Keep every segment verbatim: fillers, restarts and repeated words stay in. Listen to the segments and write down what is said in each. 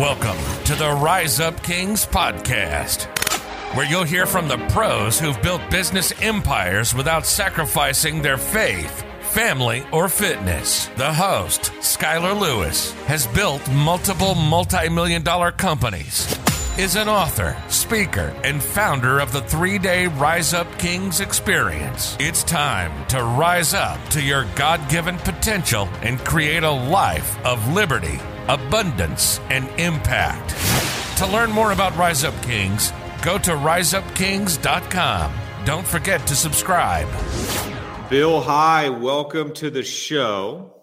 Welcome to the Rise Up Kings podcast, where you'll hear from the pros who've built business empires without sacrificing their faith, family, or fitness. The host, Skylar Lewis, has built multiple multi-million dollar companies, is an author, speaker, and founder of the three-day Rise Up Kings experience. It's time to rise up to your God-given potential and create a life of liberty, abundance, and impact. To learn more about Rise Up Kings, go to rise up kings dot com. Don't forget to subscribe. Bill High, welcome to the show.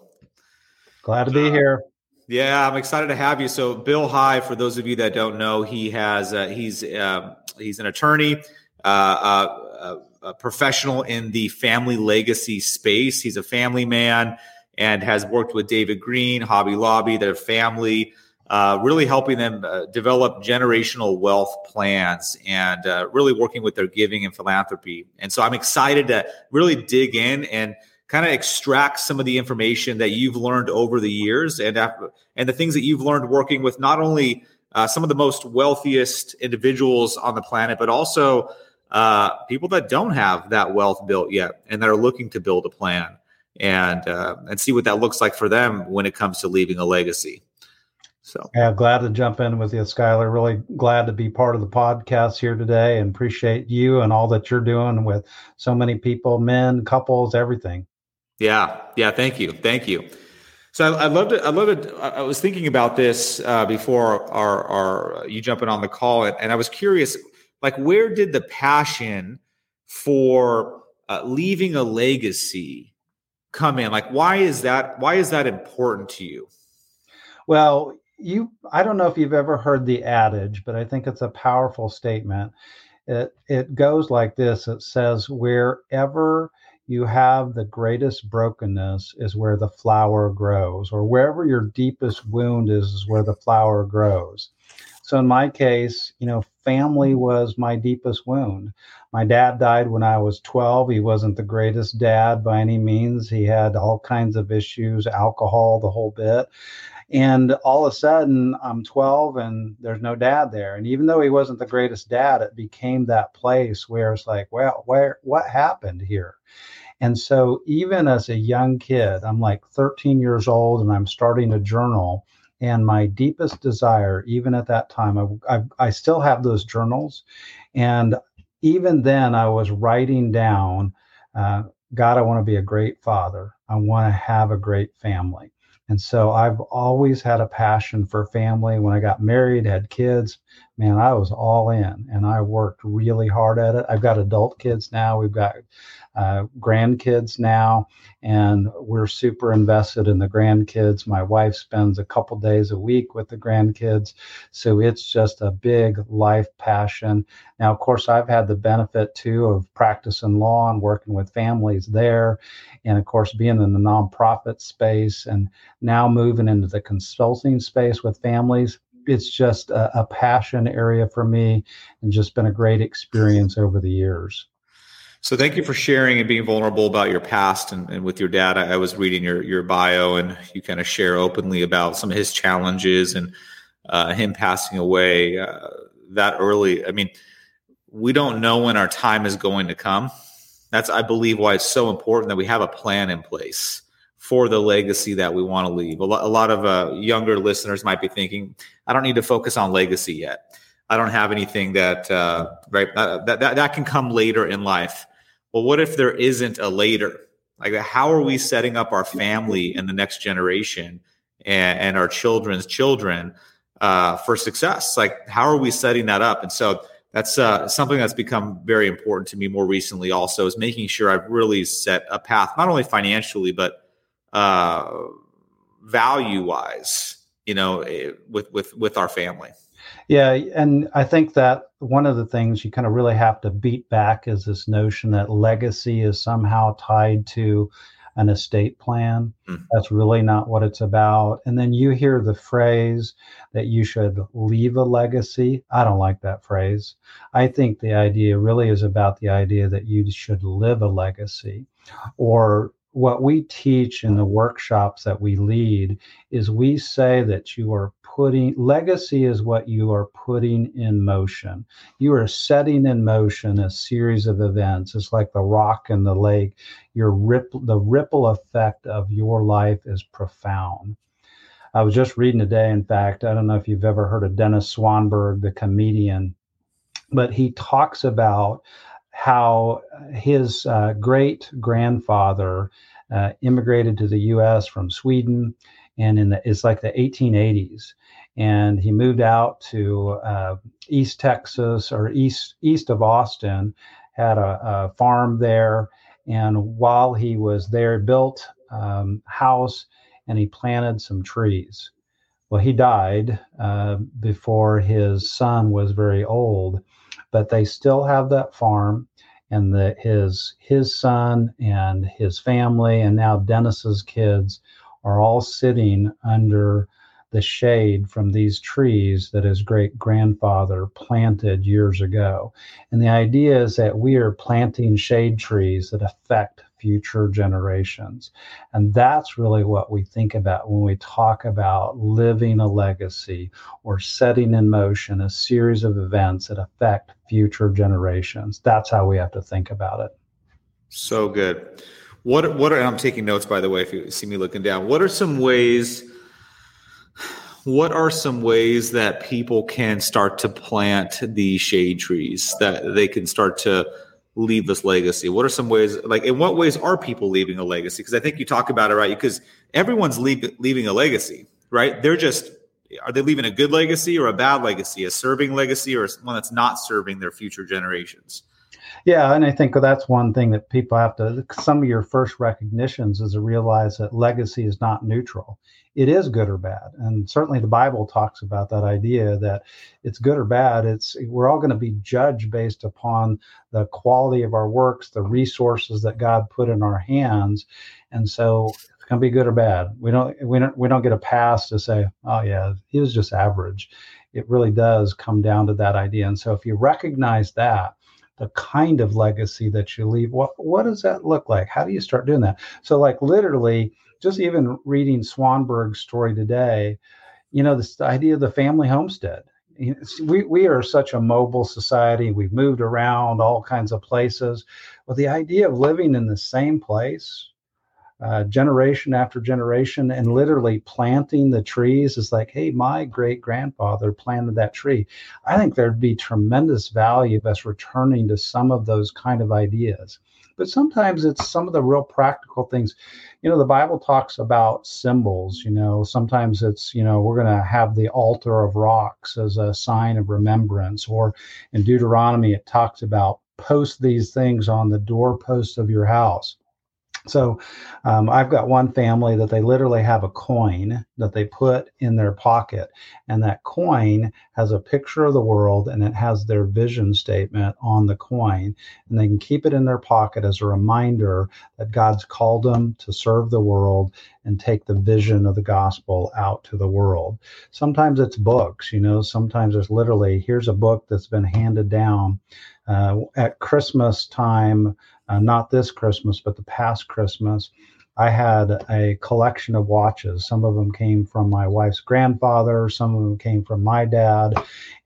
Glad to be here. Yeah, I'm excited to have you. So Bill High, for those of you that don't know, he has uh, he's uh, he's an attorney, uh, uh, a professional in the family legacy space. He's a family man and has worked with David Green, Hobby Lobby, their family, uh, really helping them uh, develop generational wealth plans and uh, really working with their giving and philanthropy. And so I'm excited to really dig in and kind of extract some of the information that you've learned over the years and after, and the things that you've learned working with not only uh, some of the most wealthiest individuals on the planet, but also uh, people that don't have that wealth built yet and that are looking to build a plan and uh, and see what that looks like for them when it comes to leaving a legacy. So, yeah, glad to jump in with you, Skylar. Really glad to be part of the podcast here today and appreciate you and all that you're doing with so many people, men, couples, everything. Yeah. Yeah. Thank you. Thank you. So I, I loved it. I loved it. I was thinking about this uh, before our, our, you jumping on the call. And, and I was curious, like, where did the passion for uh, leaving a legacy come in? Like, why is that, why is that important to you? Well, you, I don't know if you've ever heard the adage, but I think it's a powerful statement. It, it goes like this. It says, wherever you have the greatest brokenness is where the flower grows, or wherever your deepest wound is, is where the flower grows. So in my case, you know, family was my deepest wound. My dad died when I was twelve. He wasn't the greatest dad by any means. He had all kinds of issues, alcohol, the whole bit. And all of a sudden I'm twelve and there's no dad there. And even though he wasn't the greatest dad, it became that place where it's like, well, where, what happened here? And so even as a young kid, I'm like thirteen years old and I'm starting to journal. And my deepest desire, even at that time, I, I, I still have those journals. And even then I was writing down, uh, God, I want to be a great father. I want to have a great family. And so I've always had a passion for family. When I got married, had kids, man, I was all in and I worked really hard at it. I've got adult kids now. We've got uh, grandkids now, and we're super invested in the grandkids. My wife spends a couple days a week with the grandkids. So it's just a big life passion. Now, of course, I've had the benefit too of practicing law and working with families there. And of course, being in the nonprofit space and now moving into the consulting space with families, it's just a, a passion area for me and just been a great experience over the years. So thank you for sharing and being vulnerable about your past. And, and with your dad, I, I was reading your, your bio and you kind of share openly about some of his challenges and uh, him passing away uh, that early. I mean, we don't know when our time is going to come. That's, I believe, why it's so important that we have a plan in place for the legacy that we want to leave. A lot, a lot of uh, younger listeners might be thinking, I don't need to focus on legacy yet. I don't have anything that, uh, right, uh, that, that that can come later in life. Well, what if there isn't a later? Like, how are we setting up our family and the next generation and, and our children's children uh, for success? Like, how are we setting that up? And so that's uh, something that's become very important to me more recently also, is making sure I've really set a path, not only financially, but uh, value-wise, you know, with, with, with our family. Yeah. And I think that one of the things you kind of really have to beat back is this notion that legacy is somehow tied to an estate plan. Mm-hmm. That's really not what it's about. And then you hear the phrase that you should leave a legacy. I don't like that phrase. I think the idea really is about the idea that you should live a legacy, or what we teach in the workshops that we lead is we say that you are putting, legacy is what you are putting in motion. You are setting in motion a series of events. It's like the rock and the lake. Your ripple, the ripple effect of your life is profound. I was just reading today, in fact, I don't know if you've ever heard of Dennis Swanberg, the comedian, but he talks about how his uh, great-grandfather uh, immigrated to the U S from Sweden, and in the, it's like the eighteen eighties, and he moved out to uh, East Texas, or east east of Austin, had a, a farm there, and while he was there, built um, house, and he planted some trees. Well, he died uh, before his son was very old, but they still have that farm, and the, his his son and his family, and now Dennis's kids, are all sitting under the shade from these trees that his great-grandfather planted years ago. And the idea is that we are planting shade trees that affect future generations. And that's really what we think about when we talk about living a legacy or setting in motion a series of events that affect future generations. That's how we have to think about it. So good. What, what are, I'm taking notes, by the way, if you see me looking down, what are some ways, what are some ways that people can start to plant the shade trees, that they can start to leave this legacy? What are some ways, like in what ways are people leaving a legacy? Because I think you talk about it, right? Because everyone's leave, leaving a legacy, right? They're just, are they leaving a good legacy or a bad legacy, a serving legacy or one that's not serving their future generations? Yeah, and I think that's one thing that people have to, some of your first recognitions is to realize that legacy is not neutral. It is good or bad. And certainly the Bible talks about that idea that it's good or bad. It's, we're all going to be judged based upon the quality of our works, the resources that God put in our hands. And so it's going to be good or bad. We don't, we don't, we don't get a pass to say, oh yeah, he was just average. It really does come down to that idea. And so if you recognize that, the kind of legacy that you leave, what what does that look like? How do you start doing that? So like literally, just even reading Swanberg's story today, you know, this idea of the family homestead. We we are such a mobile society. We've moved around all kinds of places. Well, the idea of living in the same place, uh, generation after generation, and literally planting the trees is like, hey, my great-grandfather planted that tree. I think there'd be tremendous value of us returning to some of those kind of ideas. But sometimes it's some of the real practical things. You know, the Bible talks about symbols, you know, sometimes it's, you know, we're going to have the altar of rocks as a sign of remembrance, or in Deuteronomy, it talks about post these things on the doorposts of your house. So um, I've got one family that they literally have a coin that they put in their pocket, and that coin has a picture of the world, and it has their vision statement on the coin, and they can keep it in their pocket as a reminder that God's called them to serve the world and take the vision of the gospel out to the world. Sometimes it's books, you know, sometimes it's literally, here's a book that's been handed down uh, at Christmas time. Uh, not this Christmas, but the past Christmas, I had a collection of watches. Some of them came from my wife's grandfather. Some of them came from my dad.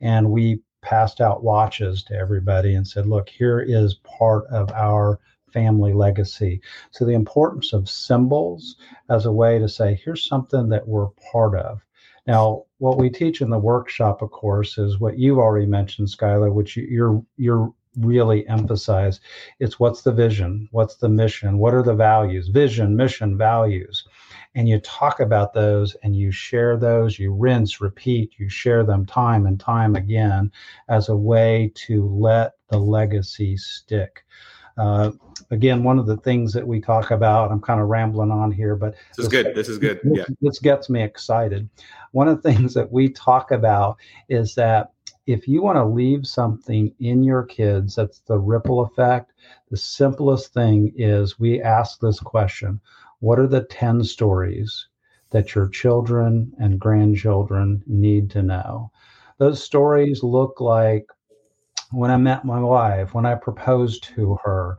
And we passed out watches to everybody and said, look, here is part of our family legacy. So the importance of symbols as a way to say, here's something that we're part of. Now, what we teach in the workshop, of course, is what you've already mentioned, Skylar, which you're you're really emphasize. It's what's the vision? What's the mission? What are the values? Vision, mission, values. And you talk about those and you share those, you rinse, repeat, you share them time and time again as a way to let the legacy stick. Uh, again, one of the things that we talk about, I'm kind of rambling on here, but this is this, good. This is good. Yeah. This, this gets me excited. One of the things that we talk about is that if you want to leave something in your kids, that's the ripple effect. The simplest thing is we ask this question, what are the ten stories that your children and grandchildren need to know? Those stories look like when I met my wife, when I proposed to her,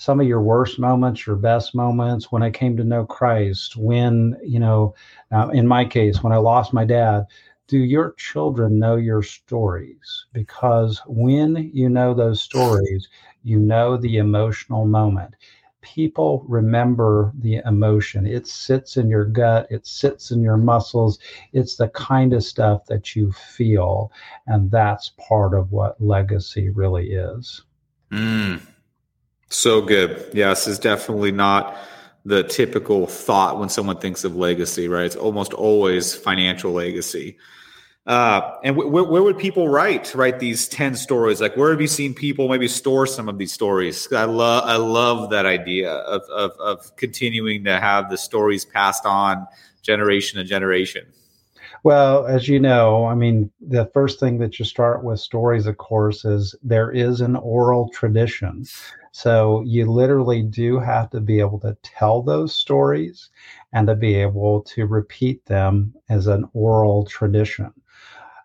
some of your worst moments, your best moments, when I came to know Christ, when, you know, uh, in my case, when I lost my dad. Do your children know your stories? Because when you know those stories, you know the emotional moment. People remember the emotion. It sits in your gut. It sits in your muscles. It's the kind of stuff that you feel. And that's part of what legacy really is. Mm. So good. Yes, it's definitely not the typical thought when someone thinks of legacy, right? It's almost always financial legacy. Uh, and w- w- where would people write write these ten stories? Like, where have you seen people maybe store some of these stories? I love I love that idea of, of of continuing to have the stories passed on generation to generation. Well, as you know, I mean, the first thing that you start with stories, of course, is there is an oral tradition. So you literally do have to be able to tell those stories and to be able to repeat them as an oral tradition.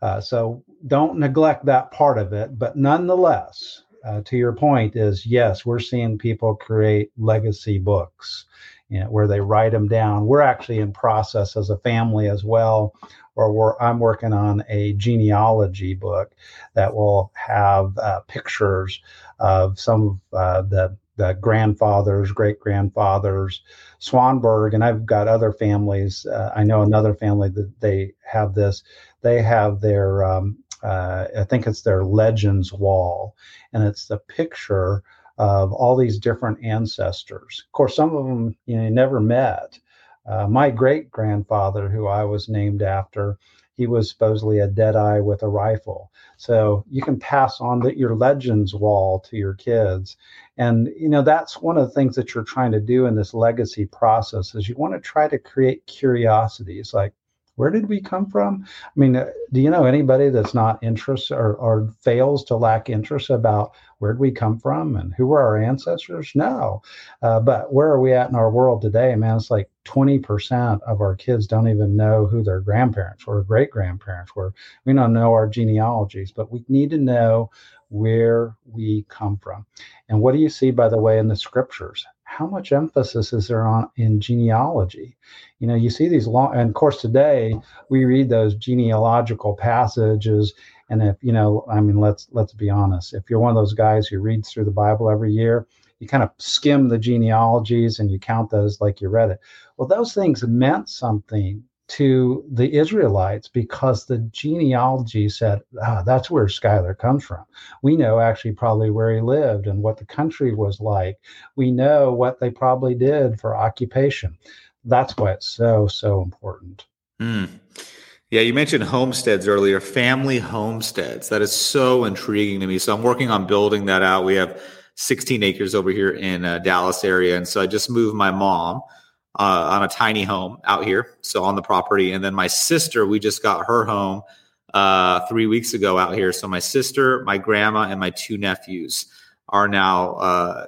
Uh, so don't neglect that part of it. But nonetheless, uh, to your point is, yes, we're seeing people create legacy books, you know, where they write them down. We're actually in process as a family as well, or we're, I'm working on a genealogy book that will have uh, pictures of some of uh, the, the grandfathers, great-grandfathers, Swanberg, and I've got other families. Uh, I know another family that they have this. They have their, um, uh, I think it's their Legends Wall, and it's the picture of all these different ancestors. Of course, some of them, you know, you never met. Uh, my great-grandfather, who I was named after, he was supposedly a deadeye with a rifle. So you can pass on the, your Legends Wall to your kids. And, you know, that's one of the things that you're trying to do in this legacy process is you want to try to create curiosities like, where did we come from? I mean, do you know anybody that's not interested or, or fails to lack interest about where did we come from and who were our ancestors? No. Uh, but where are we at in our world today? Man, it's like twenty percent of our kids don't even know who their grandparents were, great-grandparents were. We don't know our genealogies, but we need to know where we come from. And what do you see, by the way, in the scriptures? How much emphasis is there on in genealogy? You know, you see these long, and of course today we read those genealogical passages. And if, you know, I mean, let's, let's be honest. If you're one of those guys who reads through the Bible every year, you kind of skim the genealogies and you count those like you read it. Well, those things meant something to the Israelites because the genealogy said, ah, that's where Skylar comes from. We know actually probably where he lived and what the country was like. We know what they probably did for occupation. That's why it's so, so important. Mm. Yeah, you mentioned homesteads earlier, family homesteads. That is so intriguing to me. So I'm working on building that out. We have sixteen acres over here in uh, Dallas area. And so I just moved my mom Uh, on a tiny home out here, so on the property. And then my sister, we just got her home uh, three weeks ago out here. So my sister, my grandma, and my two nephews are now, uh,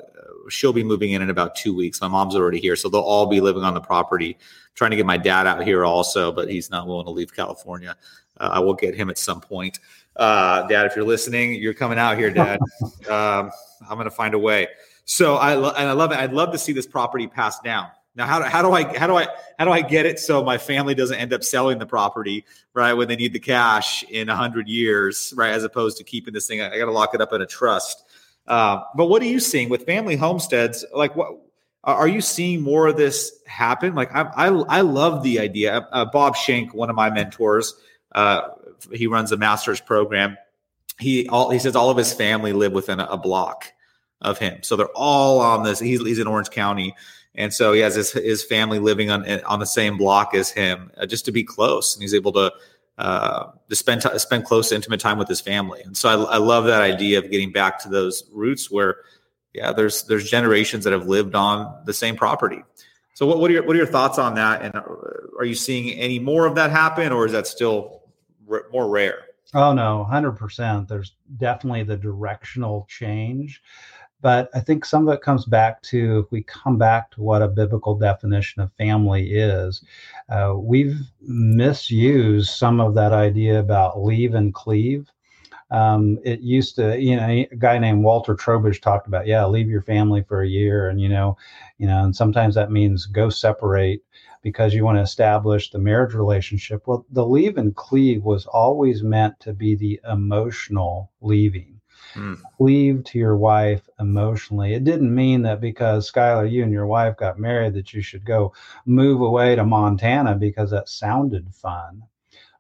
she'll be moving in in about two weeks. My mom's already here, so they'll all be living on the property. I'm trying to get my dad out here also, but he's not willing to leave California. Uh, I will get him at some point. Uh, Dad, if you're listening, you're coming out here, Dad. um, I'm going to find a way. So I, lo- and I love it. I'd love to see this property passed down. Now, how do, how do I how do I how do I get it so my family doesn't end up selling the property, right, when they need the cash in a hundred years, right, as opposed to keeping this thing? I, I got to lock it up in a trust. Uh, but what are you seeing with family homesteads? Like, what are you seeing more of this happen? Like, I I, I love the idea. Uh, Bob Schenck, one of my mentors, uh, he runs a master's program. He all he says all of his family live within a, a block of him, so they're all on this. He's he's in Orange County. And so he has his, his family living on on the same block as him, uh, just to be close, and he's able to uh, to spend t- spend close, intimate time with his family. And so I, I love that idea of getting back to those roots where, yeah, there's there's generations that have lived on the same property. So what what are your what are your thoughts on that? And are you seeing any more of that happen, or is that still r- more rare? Oh no, one hundred percent. There's definitely the directional change. But I think some of it comes back to, if we come back to what a biblical definition of family is, uh, we've misused some of that idea about leave and cleave. Um, it used to, you know, a guy named Walter Trobisch talked about, yeah, leave your family for a year. And, you know, you know, and sometimes that means go separate because you want to establish the marriage relationship. Well, the leave and cleave was always meant to be the emotional leaving. Mm. Cleave to your wife emotionally. It didn't mean that because Skylar, you and your wife got married, that you should go move away to Montana because that sounded fun.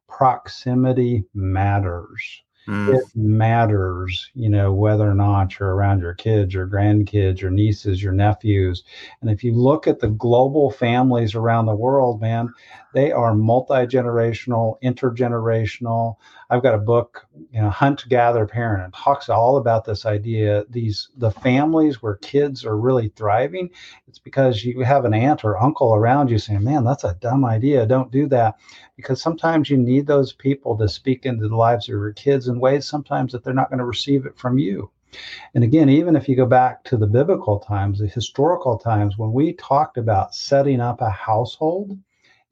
Proximity matters. Mm. It matters, you know, whether or not you're around your kids, your grandkids, your nieces, your nephews. And if you look at the global families around the world, man, they are multi-generational, intergenerational. I've got a book, you know, Hunt, Gather, Parent, and talks all about this idea. These, the families where kids are really thriving, it's because you have an aunt or uncle around you saying, man, that's a dumb idea. Don't do that. Because sometimes you need those people to speak into the lives of your kids in ways sometimes that they're not going to receive it from you. And again, even if you go back to the biblical times, the historical times, when we talked about setting up a household,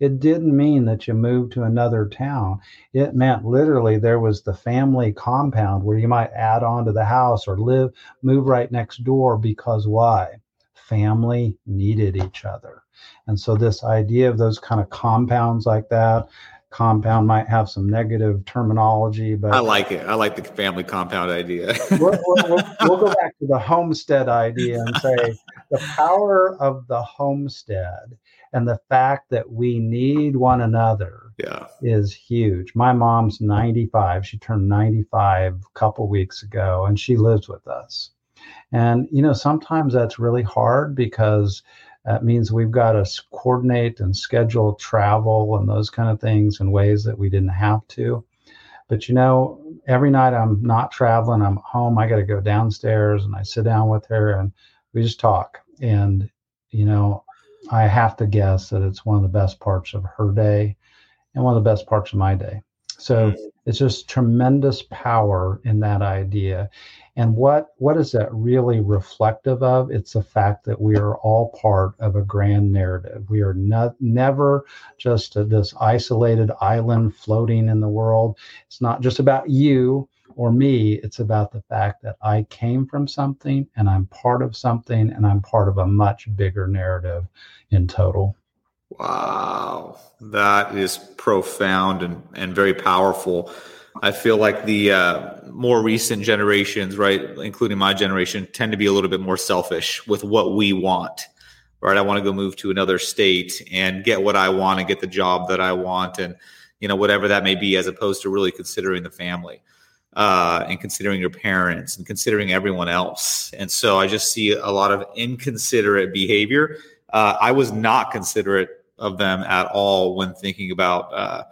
it didn't mean that you moved to another town. It meant literally there was the family compound where you might add on to the house or live, move right next door, because why? Family needed each other. And so this idea of those kind of compounds like that, compound might have some negative terminology, but I like it. I like the family compound idea. we'll, we'll, we'll go back to the homestead idea and say the power of the homestead and the fact that we need one another yeah. is huge. My mom's ninety-five. She turned ninety-five a couple weeks ago, and she lives with us. And, you know, sometimes that's really hard because that means we've got to coordinate and schedule travel and those kind of things in ways that we didn't have to. But, you know, every night I'm not traveling, I'm home, I got to go downstairs and I sit down with her and we just talk. And, you know, I have to guess that it's one of the best parts of her day and one of the best parts of my day. So mm-hmm. it's just tremendous power in that idea. And what, what is that really reflective of? It's the fact that we are all part of a grand narrative. We are not, never just this isolated island floating in the world. It's not just about you or me. It's about the fact that I came from something and I'm part of something and I'm part of a much bigger narrative in total. Wow. That is profound and, and very powerful. I feel like the uh, more recent generations, right, including my generation, tend to be a little bit more selfish with what we want, right? I want to go move to another state and get what I want and get the job that I want and, you know, whatever that may be, as opposed to really considering the family uh, and considering your parents and considering everyone else. And so I just see a lot of inconsiderate behavior. Uh, I was not considerate of them at all when thinking about uh,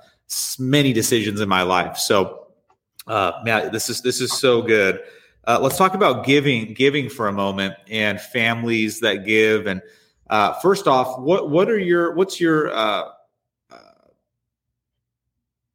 many decisions in my life. So, uh, Matt, this is this is so good. Uh, let's talk about giving, giving for a moment, and families that give. And uh, first off, what what are your what's your uh, uh,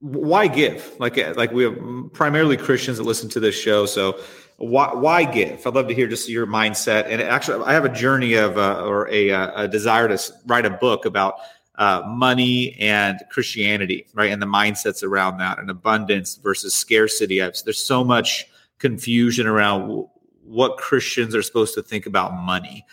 why give? Like like we have primarily Christians that listen to this show, so. Why, why give? I'd love to hear just your mindset. And actually, I have a journey of uh, or a, a desire to write a book about uh, money and Christianity, right? And the mindsets around that, and abundance versus scarcity. I've, there's so much confusion around w- what Christians are supposed to think about money,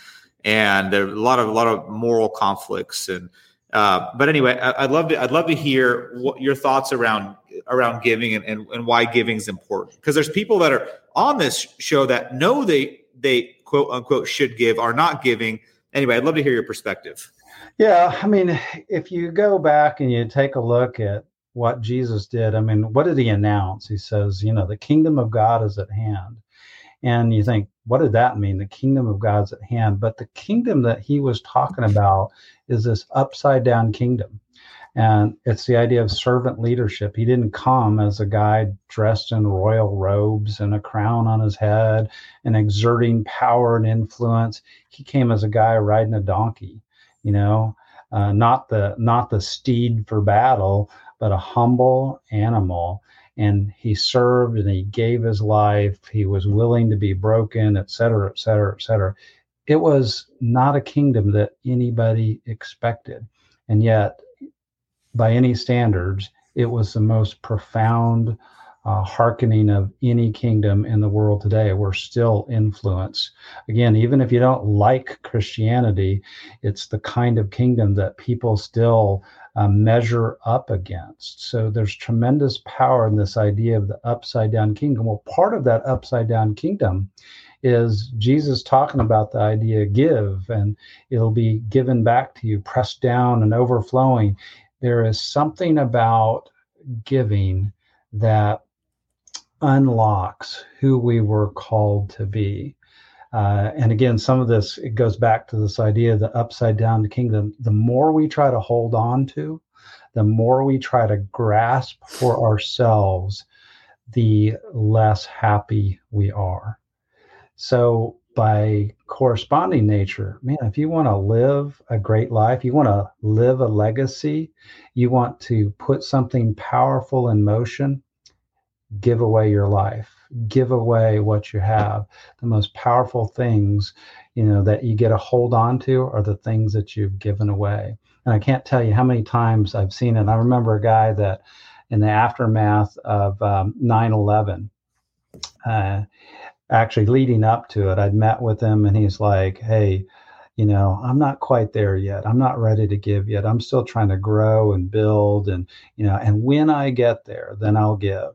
and there are a lot of a lot of moral conflicts. And uh, but anyway, I, I'd love to I'd love to hear what your thoughts around around giving and, and, and why giving is important, because there's people that are on this show that know they, they quote unquote should give, are not giving. Anyway, I'd love to hear your perspective. Yeah. I mean, if you go back and you take a look at what Jesus did, I mean, what did he announce? He says, you know, the kingdom of God is at hand. And you think, what did that mean? The kingdom of God's at hand. But the kingdom that he was talking about is this upside down kingdom. And it's the idea of servant leadership. He didn't come as a guy dressed in royal robes and a crown on his head and exerting power and influence. He came as a guy riding a donkey, you know, uh, not the not the steed for battle, but a humble animal. And he served and he gave his life. He was willing to be broken, et cetera, et cetera, et cetera. It was not a kingdom that anybody expected. And yet, by any standards, it was the most profound uh, hearkening of any kingdom in the world today. We're still influenced. Again, even if you don't like Christianity, it's the kind of kingdom that people still uh, measure up against. So there's tremendous power in this idea of the upside down kingdom. Well, part of that upside down kingdom is Jesus talking about the idea, give, and it'll be given back to you, pressed down and overflowing. There is something about giving that unlocks who we were called to be. Uh, and again, some of this, it goes back to this idea of the upside down kingdom. The more we try to hold on to, the more we try to grasp for ourselves, the less happy we are. So by corresponding nature, man, if you want to live a great life, you want to live a legacy, you want to put something powerful in motion, give away your life, give away what you have. The most powerful things, you know, that you get a hold on to are the things that you've given away. And I can't tell you how many times I've seen it. I remember a guy that in the aftermath of um, nine eleven, uh, actually leading up to it, I'd met with him and he's like, hey, you know, I'm not quite there yet. I'm not ready to give yet. I'm still trying to grow and build, and, you know, and when I get there, then I'll give.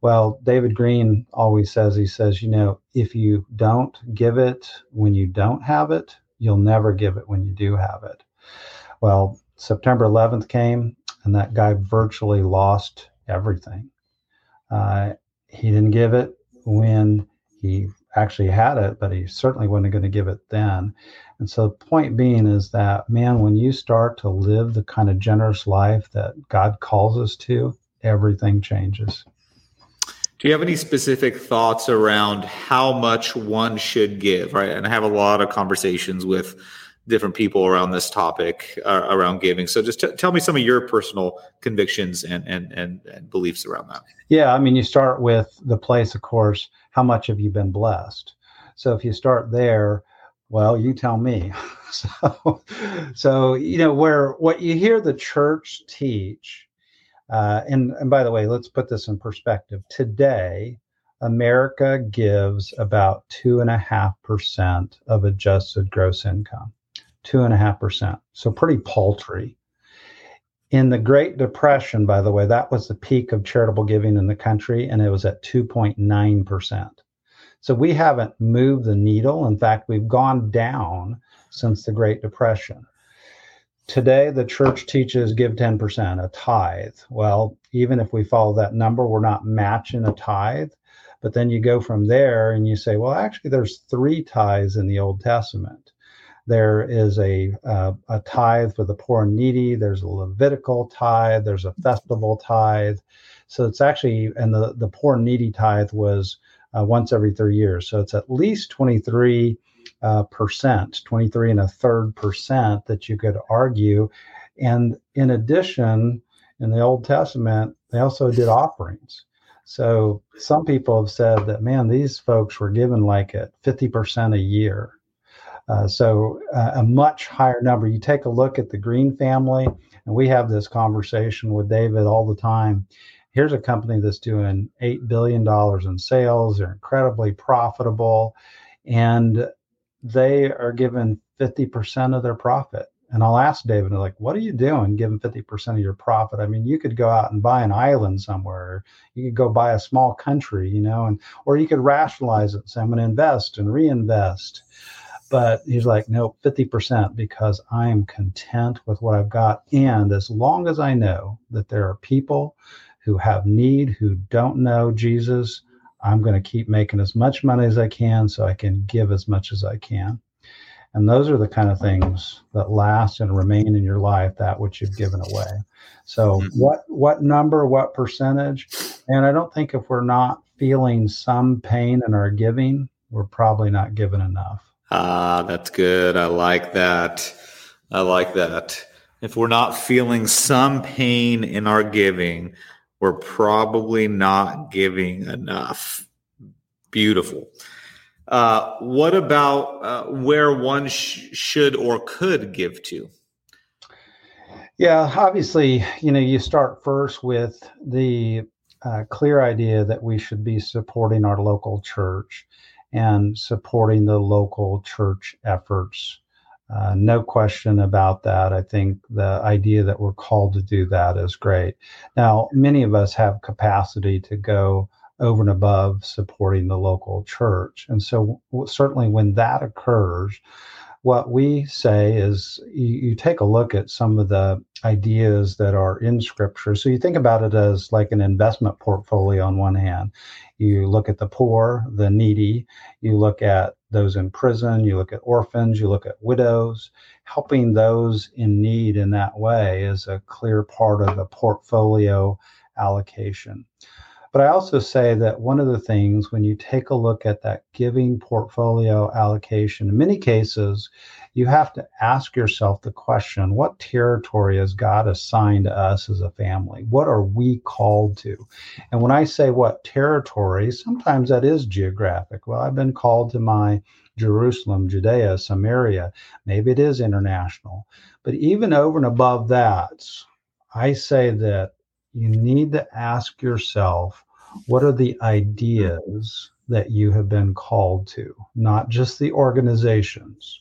Well, David Green always says, he says, you know, if you don't give it when you don't have it, you'll never give it when you do have it. Well, September eleventh came and that guy virtually lost everything. Uh, he didn't give it when he actually had it, but he certainly wasn't going to give it then. And so the point being is that, man, when you start to live the kind of generous life that God calls us to, everything changes. Do you have any specific thoughts around how much one should give? Right, and I have a lot of conversations with different people around this topic, uh, around giving. So just t- tell me some of your personal convictions and, and, and, and beliefs around that. Yeah. I mean, you start with the place, of course, how much have you been blessed? So if you start there, well, you tell me. so, so, you know, where, what you hear the church teach, uh, and, and by the way, let's put this in perspective. Today, America gives about two and a half percent of adjusted gross income. Two and a half percent. So pretty paltry. In the Great Depression, by the way, that was the peak of charitable giving in the country, and it was at two point nine percent. So we haven't moved the needle. In fact, we've gone down since the Great Depression. Today, the church teaches give ten percent, a tithe. Well, even if we follow that number, we're not matching a tithe. But then you go from there and you say, well, actually, there's three tithes in the Old Testament. There is a uh, a tithe for the poor and needy. There's a Levitical tithe. There's a festival tithe. So it's actually, and the, the poor and needy tithe was uh, once every three years. So it's at least twenty-three percent, uh, twenty-three and a third percent that you could argue. And in addition, in the Old Testament, they also did offerings. So some people have said that, man, these folks were given like at fifty percent a year. Uh, so uh, a much higher number. You take a look at the Green family, and we have this conversation with David all the time. Here's a company that's doing eight billion dollars in sales. They're incredibly profitable, and they are given fifty percent of their profit. And I'll ask David, like, what are you doing giving fifty percent of your profit? I mean, you could go out and buy an island somewhere. Or you could go buy a small country, you know, and or you could rationalize it and say, I'm going to invest and reinvest. But he's like, no, fifty percent, because I am content with what I've got. And as long as I know that there are people who have need, who don't know Jesus, I'm going to keep making as much money as I can so I can give as much as I can. And those are the kind of things that last and remain in your life, that which you've given away. So what what number, what percentage? And I don't think if we're not feeling some pain in our giving, we're probably not giving enough. Ah, that's good. I like that. I like that. If we're not feeling some pain in our giving, we're probably not giving enough. Beautiful. Uh, what about uh, where one sh- should or could give to? Yeah, obviously, you know, you start first with the uh, clear idea that we should be supporting our local church and supporting the local church efforts. Uh, no question about that. I think the idea that we're called to do that is great. Now, many of us have capacity to go over and above supporting the local church. And so w- certainly when that occurs, what we say is you, you take a look at some of the ideas that are in Scripture. So you think about it as like an investment portfolio on one hand. You look at the poor, the needy, you look at those in prison, you look at orphans, you look at widows. Helping those in need in that way is a clear part of the portfolio allocation. But I also say that one of the things when you take a look at that giving portfolio allocation, in many cases, you have to ask yourself the question, what territory has God assigned to us as a family? What are we called to? And when I say what territory, sometimes that is geographic. Well, I've been called to my Jerusalem, Judea, Samaria. Maybe it is international. But even over and above that, I say that you need to ask yourself, what are the ideas that you have been called to? Not just the organizations,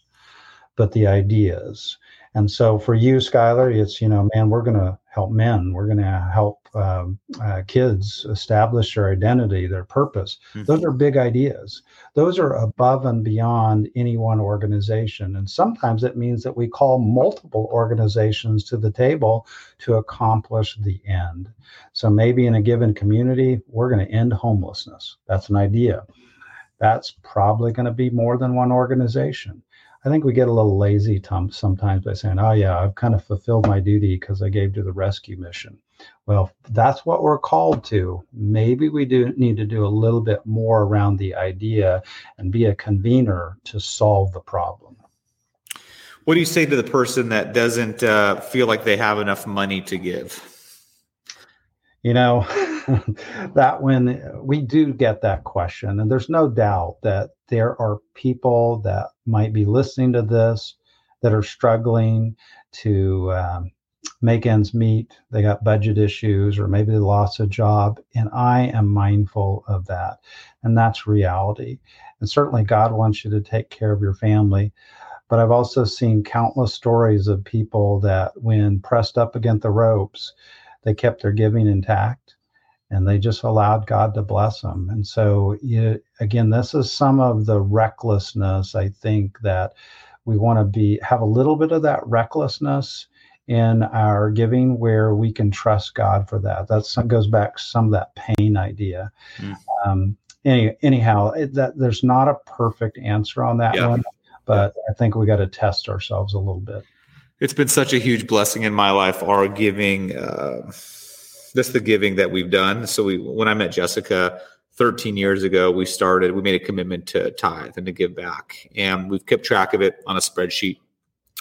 but the ideas. And so for you, Skylar, it's, you know, man, we're going to help men. We're going to help um, uh, kids establish their identity, their purpose. Mm-hmm. Those are big ideas. Those are above and beyond any one organization. And sometimes it means that we call multiple organizations to the table to accomplish the end. So maybe in a given community, we're going to end homelessness. That's an idea. That's probably going to be more than one organization. I think we get a little lazy sometimes by saying, oh, yeah, I've kind of fulfilled my duty because I gave to the rescue mission. Well, that's what we're called to. Maybe we do need to do a little bit more around the idea and be a convener to solve the problem. What do you say to the person that doesn't uh, feel like they have enough money to give? You know, that when we do get that question, and there's no doubt that there are people that might be listening to this that are struggling to um, make ends meet. They got budget issues, or maybe they lost a job. And I am mindful of that. And that's reality. And certainly God wants you to take care of your family. But I've also seen countless stories of people that when pressed up against the ropes, they kept their giving intact, and they just allowed God to bless them. And so, you, again, this is some of the recklessness. I think that we want to be have a little bit of that recklessness in our giving where we can trust God for that. That goes back to some of that pain idea. Mm. Um, any, anyhow, it, that, there's not a perfect answer on that yeah. one, but I think we got to test ourselves a little bit. It's been such a huge blessing in my life, our giving, uh, that's the giving that we've done. So we, when I met Jessica thirteen years ago, we started, we made a commitment to tithe and to give back. And we've kept track of it on a spreadsheet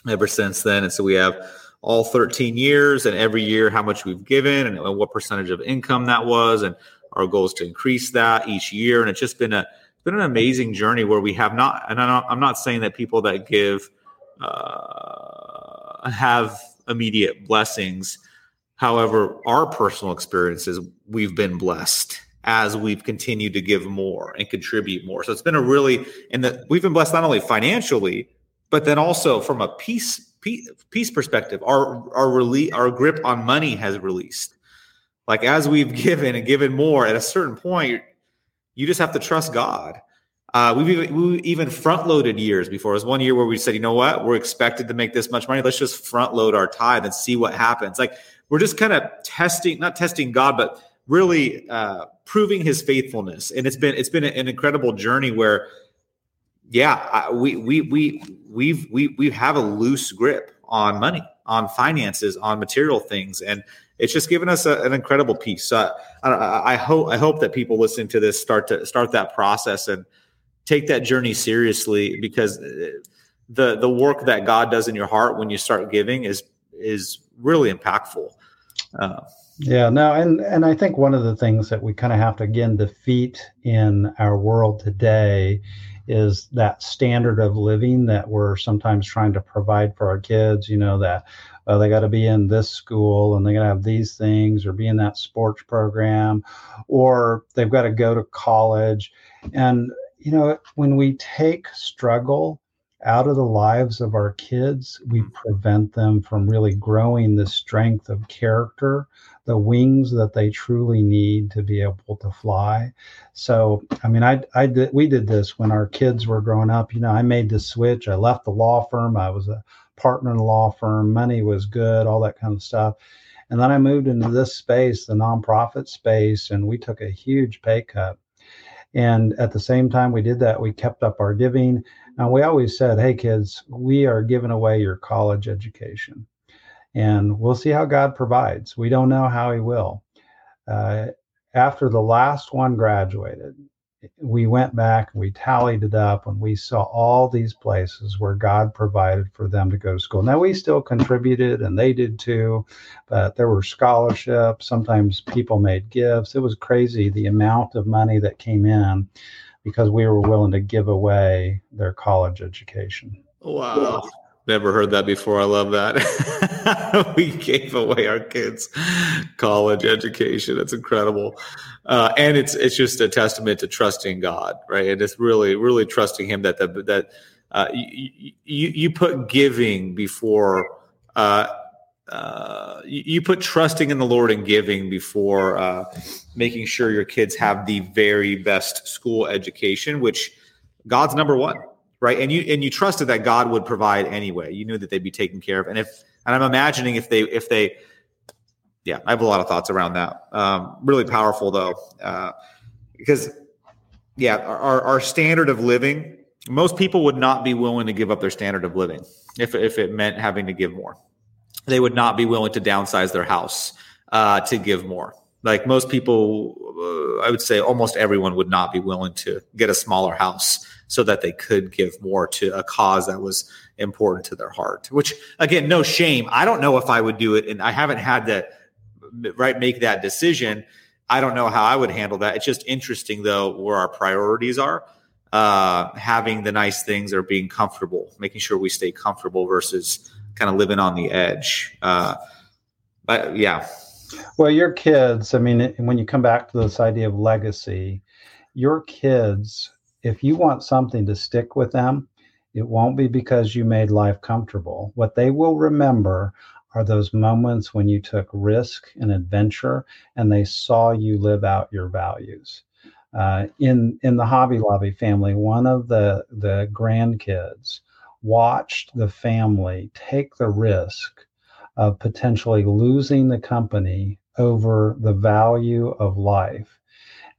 ever since then. And so we have all thirteen years and every year how much we've given and what percentage of income that was. And our goal is to increase that each year. And it's just been a, it's been an amazing journey where we have not, and I'm not, I'm not saying that people that give, uh, have immediate blessings. However, our personal experiences, we've been blessed as we've continued to give more and contribute more. So it's been a really, and that we've been blessed not only financially, but then also from a peace peace, peace perspective, our our rele- our grip on money has released. Like as we've given and given more, at a certain point, you just have to trust God. Uh, we've even, we even front-loaded years before. It was one year where we said, you know what, we're expected to make this much money. Let's just front-load our tithe and see what happens. Like we're just kind of testing, not testing God, but really uh, proving his faithfulness. And it's been it's been an incredible journey where, yeah, we we we we've we we have a loose grip on money, on finances, on material things, and it's just given us a, an incredible peace. So I, I, I hope I hope that people listening to this start to start that process and take that journey seriously, because the the work that God does in your heart when you start giving is is really impactful. Uh, yeah, no, and and I think one of the things that we kind of have to, again, defeat in our world today is that standard of living that we're sometimes trying to provide for our kids, you know, that Uh, they got to be in this school and they got to have these things or be in that sports program, or they've got to go to college. And, you know, when we take struggle out of the lives of our kids, we prevent them from really growing the strength of character, the wings that they truly need to be able to fly. So, I mean, I, I did, we did this when our kids were growing up. You know, I made the switch. I left the law firm. I was a partner in a law firm. Money was good, all that kind of stuff. And then I moved into this space, the nonprofit space, and we took a huge pay cut. And at the same time we did that, we kept up our giving. And we always said, hey, kids, we are giving away your college education. And we'll see how God provides. We don't know how he will. Uh, after the last one graduated, we went back, we tallied it up, and we saw all these places where God provided for them to go to school. Now, we still contributed, and they did too, but there were scholarships. Sometimes people made gifts. It was crazy, the amount of money that came in because we were willing to give away their college education. Wow. Never heard that before. I love that. We gave away our kids' college education. That's incredible. Uh, and it's it's just a testament to trusting God, right? And it's really, really trusting him that that, that uh, you, you, you put giving before, uh, uh, you put trusting in the Lord and giving before uh, making sure your kids have the very best school education, which God's number one. Right. And you and you trusted that God would provide anyway. You knew that they'd be taken care of. And if and I'm imagining if they if they. Yeah, I have a lot of thoughts around that. Um, really powerful, though, uh, because, yeah, our our standard of living. Most people would not be willing to give up their standard of living if if it meant having to give more. They would not be willing to downsize their house uh, to give more. Like most people, uh, I would say almost everyone would not be willing to get a smaller house so that they could give more to a cause that was important to their heart, which, again, no shame. I don't know if I would do it, and I haven't had to right, make that decision. I don't know how I would handle that. It's just interesting, though, where our priorities are, uh, having the nice things or being comfortable, making sure we stay comfortable versus kind of living on the edge. Uh, but, yeah. Well, your kids, I mean, when you come back to this idea of legacy, your kids, if you want something to stick with them, it won't be because you made life comfortable. What they will remember are those moments when you took risk and adventure and they saw you live out your values. Uh, in, in the Hobby Lobby family, one of the, the grandkids watched the family take the risk of potentially losing the company over the value of life.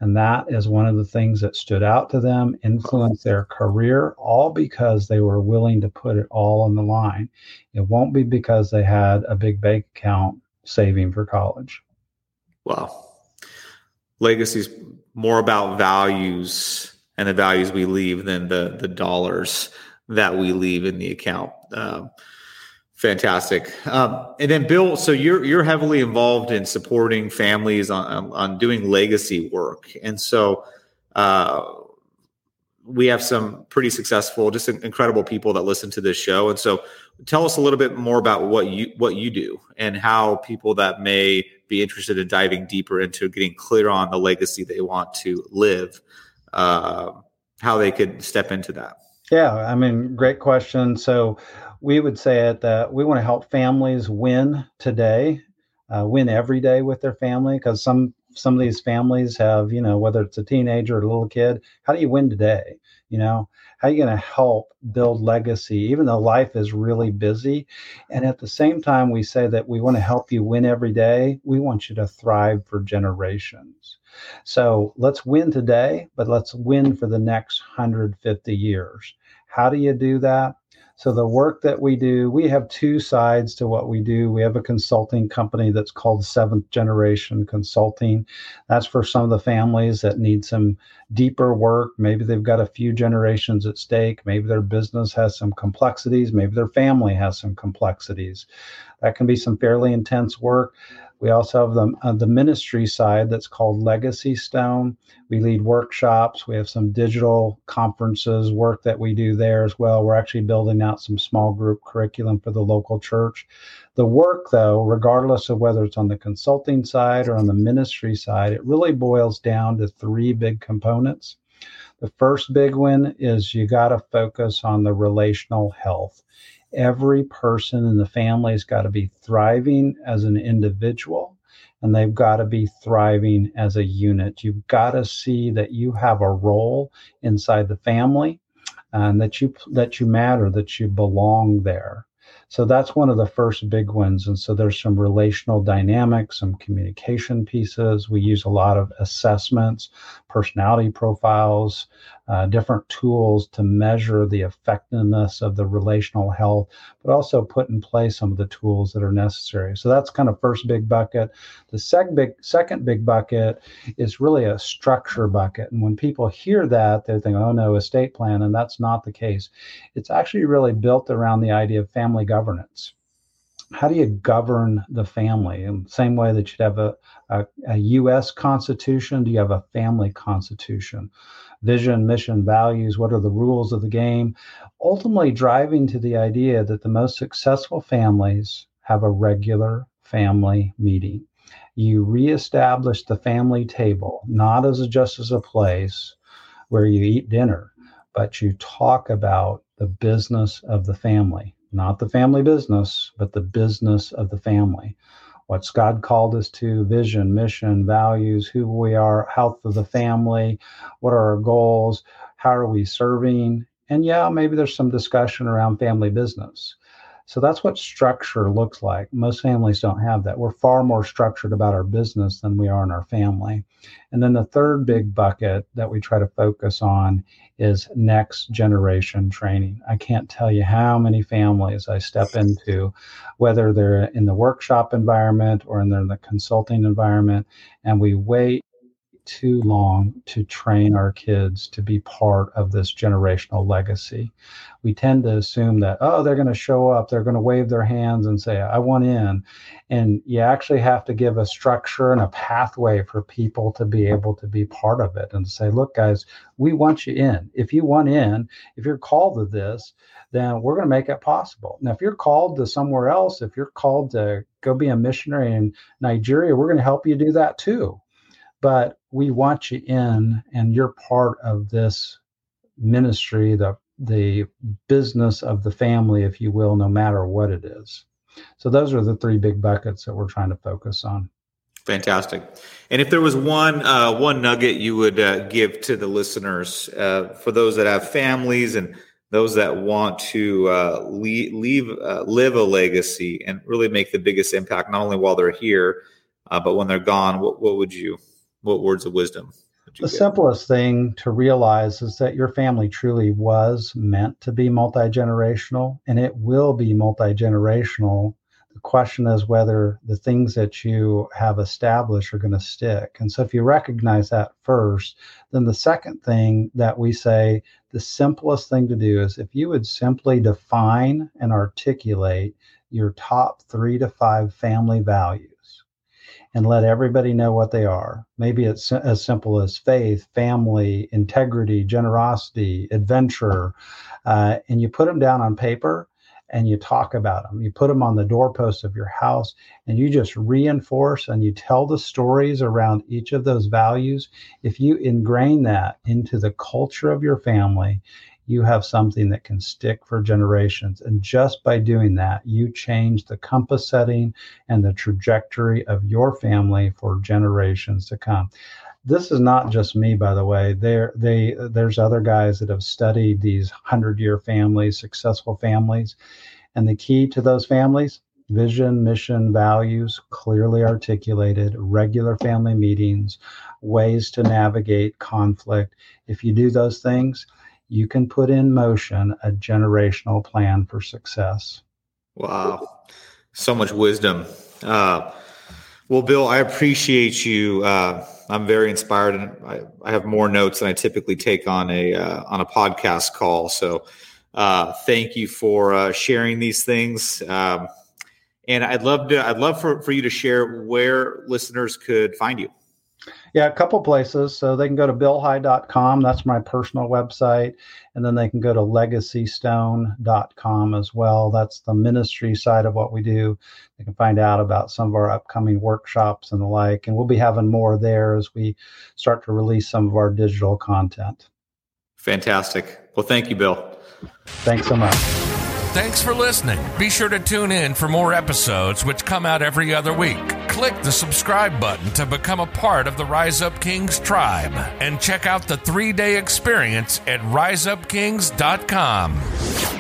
And that is one of the things that stood out to them, influenced their career, all because they were willing to put it all on the line. It won't be because they had a big bank account saving for college. Wow. Legacy is more about values and the values we leave than the, the dollars that we leave in the account. Um, Fantastic. Um, and then Bill, so you're you're heavily involved in supporting families on on, on doing legacy work. And so uh, we have some pretty successful, just incredible people that listen to this show. And so tell us a little bit more about what you what you do and how people that may be interested in diving deeper into getting clear on the legacy they want to live, uh, how they could step into that. Yeah, I mean, great question. So we would say it that we want to help families win today, uh, win every day with their family, because some some of these families have, you know, whether it's a teenager or a little kid, how do you win today? You know, how are you going to help build legacy, even though life is really busy? And at the same time, we say that we want to help you win every day. We want you to thrive for generations. So let's win today, but let's win for the next one hundred fifty years. How do you do that? So the work that we do, we have two sides to what we do. We have a consulting company that's called Seventh Generation Consulting. That's for some of the families that need some deeper work. Maybe they've got a few generations at stake. Maybe their business has some complexities. Maybe their family has some complexities. That can be some fairly intense work. We also have them on the ministry side that's called Legacy Stone. We lead workshops. We have some digital conferences work that we do there as well. We're actually building out some small group curriculum for the local church. The work, though, regardless of whether it's on the consulting side or on the ministry side, it really boils down to three big components. The first big one is you got to focus on the relational health. Every person in the family's got to be thriving as an individual, and they've got to be thriving as a unit. You've got to see that you have a role inside the family, and that you that you matter, that you belong there. So that's one of the first big ones. And so there's some relational dynamics, some communication pieces. We use a lot of assessments, personality profiles, uh, different tools to measure the effectiveness of the relational health, but also put in place some of the tools that are necessary. So that's kind of first big bucket. The sec- big, second big bucket is really a structure bucket. And when people hear that, they think, oh no, estate plan. And that's not the case. It's actually really built around the idea of family governance. Governance. How do you govern the family? In the same way that you'd have a, a, a U S constitution, do you have a family constitution? Vision, mission, values, what are the rules of the game? Ultimately driving to the idea that the most successful families have a regular family meeting. You reestablish the family table, not as a, just as a place where you eat dinner, but you talk about the business of the family. Not the family business, but the business of the family. What's God called us to, vision, mission, values, who we are, health of the family, what are our goals, how are we serving? And yeah, maybe there's some discussion around family business. So that's what structure looks like. Most families don't have that. We're far more structured about our business than we are in our family. And then the third big bucket that we try to focus on is next generation training. I can't tell you how many families I step into, whether they're in the workshop environment or in the consulting environment, and we wait too long to train our kids to be part of this generational legacy. We tend to assume that, oh, they're going to show up, they're going to wave their hands and say, I want in. And you actually have to give a structure and a pathway for people to be able to be part of it and say, look, guys, we want you in. If you want in, if you're called to this, then we're going to make it possible. Now, if you're called to somewhere else, if you're called to go be a missionary in Nigeria, we're going to help you do that too. But we want you in, and you're part of this ministry, the the business of the family, if you will, no matter what it is. So those are the three big buckets that we're trying to focus on. Fantastic. And if there was one uh, one nugget you would uh, give to the listeners, uh, for those that have families and those that want to uh, leave, leave uh, live a legacy and really make the biggest impact, not only while they're here, Uh, but when they're gone, what, what would you, what words of wisdom would you give? The simplest thing to realize is that your family truly was meant to be multi-generational, and it will be multi-generational. The question is whether the things that you have established are going to stick. And so if you recognize that first, then the second thing that we say, the simplest thing to do is if you would simply define and articulate your top three to five family values, and let everybody know what they are. Maybe it's as simple as faith, family, integrity, generosity, adventure. Uh, and you put them down on paper and you talk about them. You put them on the doorpost of your house and you just reinforce and you tell the stories around each of those values. If you ingrain that into the culture of your family, you have something that can stick for generations. And just by doing that, you change the compass setting and the trajectory of your family for generations to come. This is not just me, by the way. There, they, there's other guys that have studied these hundred-year families, successful families. And the key to those families, vision, mission, values, clearly articulated, regular family meetings, ways to navigate conflict. If you do those things, you can put in motion a generational plan for success. Wow. So much wisdom. Uh, well, Bill, I appreciate you. Uh, I'm very inspired, and I, I have more notes than I typically take on a, uh, on a podcast call. So uh, thank you for uh, sharing these things. Um, And I'd love to, I'd love for, for you to share where listeners could find you. Yeah, a couple places. So they can go to Bill High dot com. That's my personal website. And then they can go to Legacy Stone dot com as well. That's the ministry side of what we do. They can find out about some of our upcoming workshops and the like. And we'll be having more there as we start to release some of our digital content. Fantastic. Well, thank you, Bill. Thanks so much. Thanks for listening. Be sure to tune in for more episodes, which come out every other week. Click the subscribe button to become a part of the Rise Up Kings tribe and check out the three-day experience at rise up kings dot com.